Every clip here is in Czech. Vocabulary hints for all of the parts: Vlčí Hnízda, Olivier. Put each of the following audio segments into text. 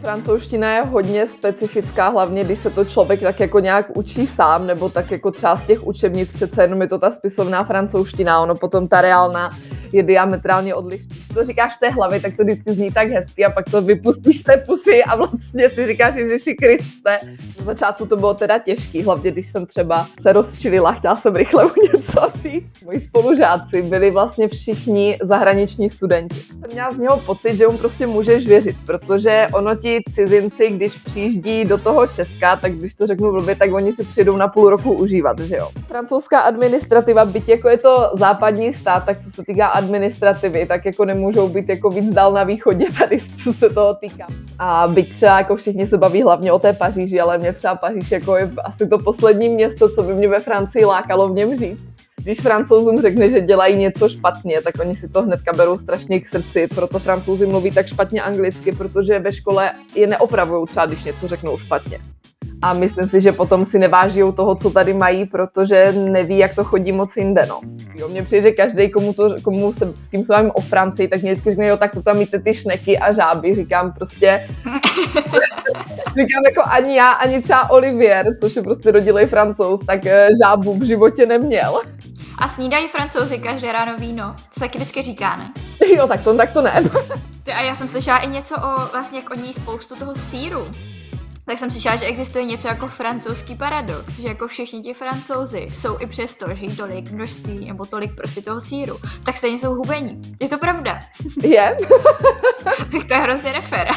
Francouzština je hodně specifická, hlavně když se to člověk tak jako nějak učí sám, nebo tak jako třeba z těch učebnic, přece jenom je to ta spisovná francouzština, ono potom ta reálná je diametrálně odlišná. To říkáš v té hlavě, tak to vždycky zní tak hezky a pak to vypustíš z té pusy a vlastně si říkáš, Ježiši Kriste. Na začátku to bylo teda těžký, hlavně když jsem třeba se rozčilila, chtěla jsem rychle něco říct. Moji spolužáci byli vlastně všichni zahraniční studenti. Jsem měla z něho pocit, že mu prostě můžeš věřit, protože ono ti cizinci, když přijíždí do toho Česka, tak když to řeknu blbě, tak oni si přijdou na půl roku užívat, že jo. Francouzská administrativa, byť jako je to západní stát, tak co se týká administrativy, tak jako nemůžou být jako víc dál na východě tady, co se toho týká. A byť třeba jako všichni se baví hlavně o té Paříži, ale mě třeba Paříž jako je asi to poslední město, co by mě ve Francii lákalo v něm žít. Když Francouzům řekne, že dělají něco špatně, tak oni si to hnedka berou strašně k srdci, proto Francouzi mluví tak špatně anglicky, protože ve škole je neopravují třeba, když něco řeknou špatně. A myslím si, že potom si nevážijou toho, co tady mají, protože neví, jak to chodí moc jinde, no. Jo, mně přijde, že každý, s kým se bavím o Francii, tak mě vždycky řekne, jo, tak to tam jíte ty šneky a žáby, říkám prostě... Říkám jako ani já, ani třeba Olivier, což je prostě rodilej Francouz, tak žábu v životě neměl. A snídají Francouzi každé ráno víno, to taky vždycky říká, ne? Jo, tak to ne. A já jsem slyšela i něco o, vlastně jak oni spoustu toho sýru. Tak jsem slyšela, že existuje něco jako francouzský paradox, že jako všichni ti Francouzi jsou i přesto, že jí tolik množství nebo tolik prostě toho sýru, tak stejně jsou hubení. Je to pravda? Je. Tak to je hrozně nefér.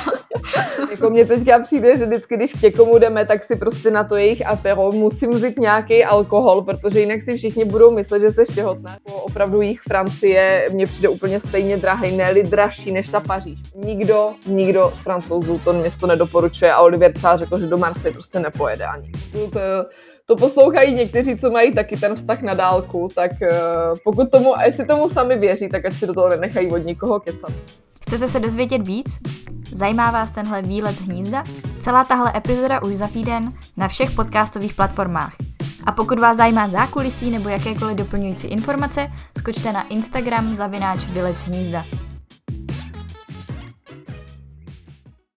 Jako mně teďka přijde, že vždycky, když k někomu jdeme, tak si prostě na to jejich apéro musím vzít nějaký alkohol, protože jinak si všichni budou myslet, že jsi těhotná. Opravdu jich Francie mně přijde úplně stejně drahej, ne-li dražší než ta Paříž. Nikdo z Francouzů to město nedoporučuje a Olivier třeba řekl, že do Marseille prostě nepojede ani. To poslouchají někteří, co mají taky ten vztah na dálku, tak pokud tomu, a jestli tomu sami věří, tak ať si do toho nenechají od nikoho kecat. Chcete se dozvědět víc? Zajímá vás tenhle výlet z hnízda? Celá tahle epizoda už za týden na všech podcastových platformách. A pokud vás zajímá zákulisí nebo jakékoliv doplňující informace, skočte na Instagram @Vlčí Hnízda.